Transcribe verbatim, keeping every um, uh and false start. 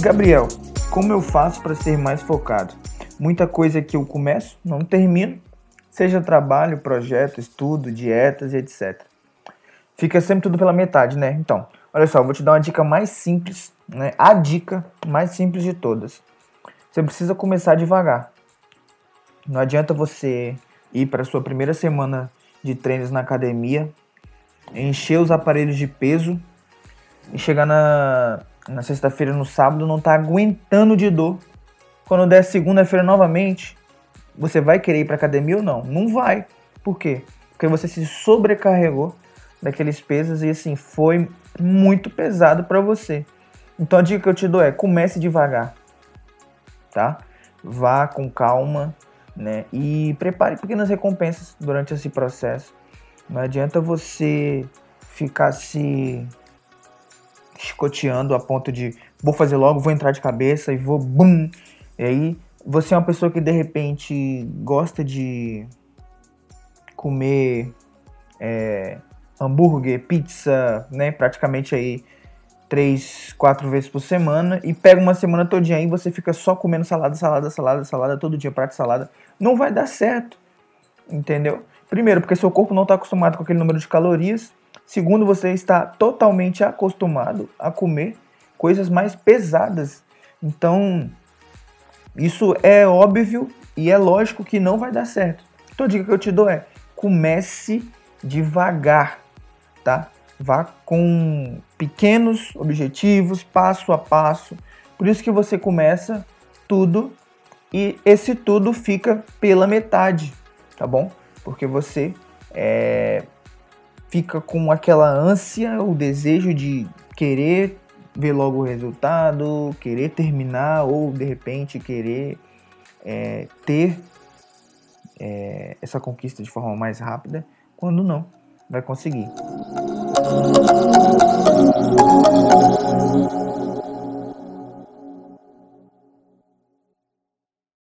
Gabriel, como eu faço para ser mais focado? Muita coisa que eu começo, não termino, seja trabalho, projeto, estudo, dietas e etcétera. Fica sempre tudo pela metade, né? Então, olha só, eu vou te dar uma dica mais simples, né? A dica mais simples de todas. Você precisa começar devagar. Não adianta você ir para a sua primeira semana de treinos na academia, encher os aparelhos de peso e chegar na... na sexta-feira, no sábado, não tá aguentando de dor. Quando der segunda-feira novamente, você vai querer ir pra academia ou não? Não vai. Por quê? Porque você se sobrecarregou daqueles pesos e assim, foi muito pesado pra você. Então a dica que eu te dou é, comece devagar, tá? Vá com calma, né? E prepare pequenas recompensas durante esse processo. Não adianta você ficar se... chicoteando a ponto de vou fazer logo, vou entrar de cabeça e vou bum. E aí você é uma pessoa que de repente gosta de comer é, hambúrguer, pizza, né? Praticamente aí três, quatro vezes por semana e pega uma semana todinha aí você fica só comendo salada, salada, salada, salada, todo dia prato de salada. Não vai dar certo, entendeu? Primeiro, porque seu corpo não está acostumado com aquele número de calorias. Segundo, você está totalmente acostumado a comer coisas mais pesadas. Então, isso é óbvio e é lógico que não vai dar certo. Então, a dica que eu te dou é, comece devagar, tá? Vá com pequenos objetivos, passo a passo. Por isso que você começa tudo e esse tudo fica pela metade, tá bom? Porque você... é... fica com aquela ânsia, o desejo de querer ver logo o resultado, querer terminar ou, de repente, querer é, ter é, essa conquista de forma mais rápida, quando não vai conseguir.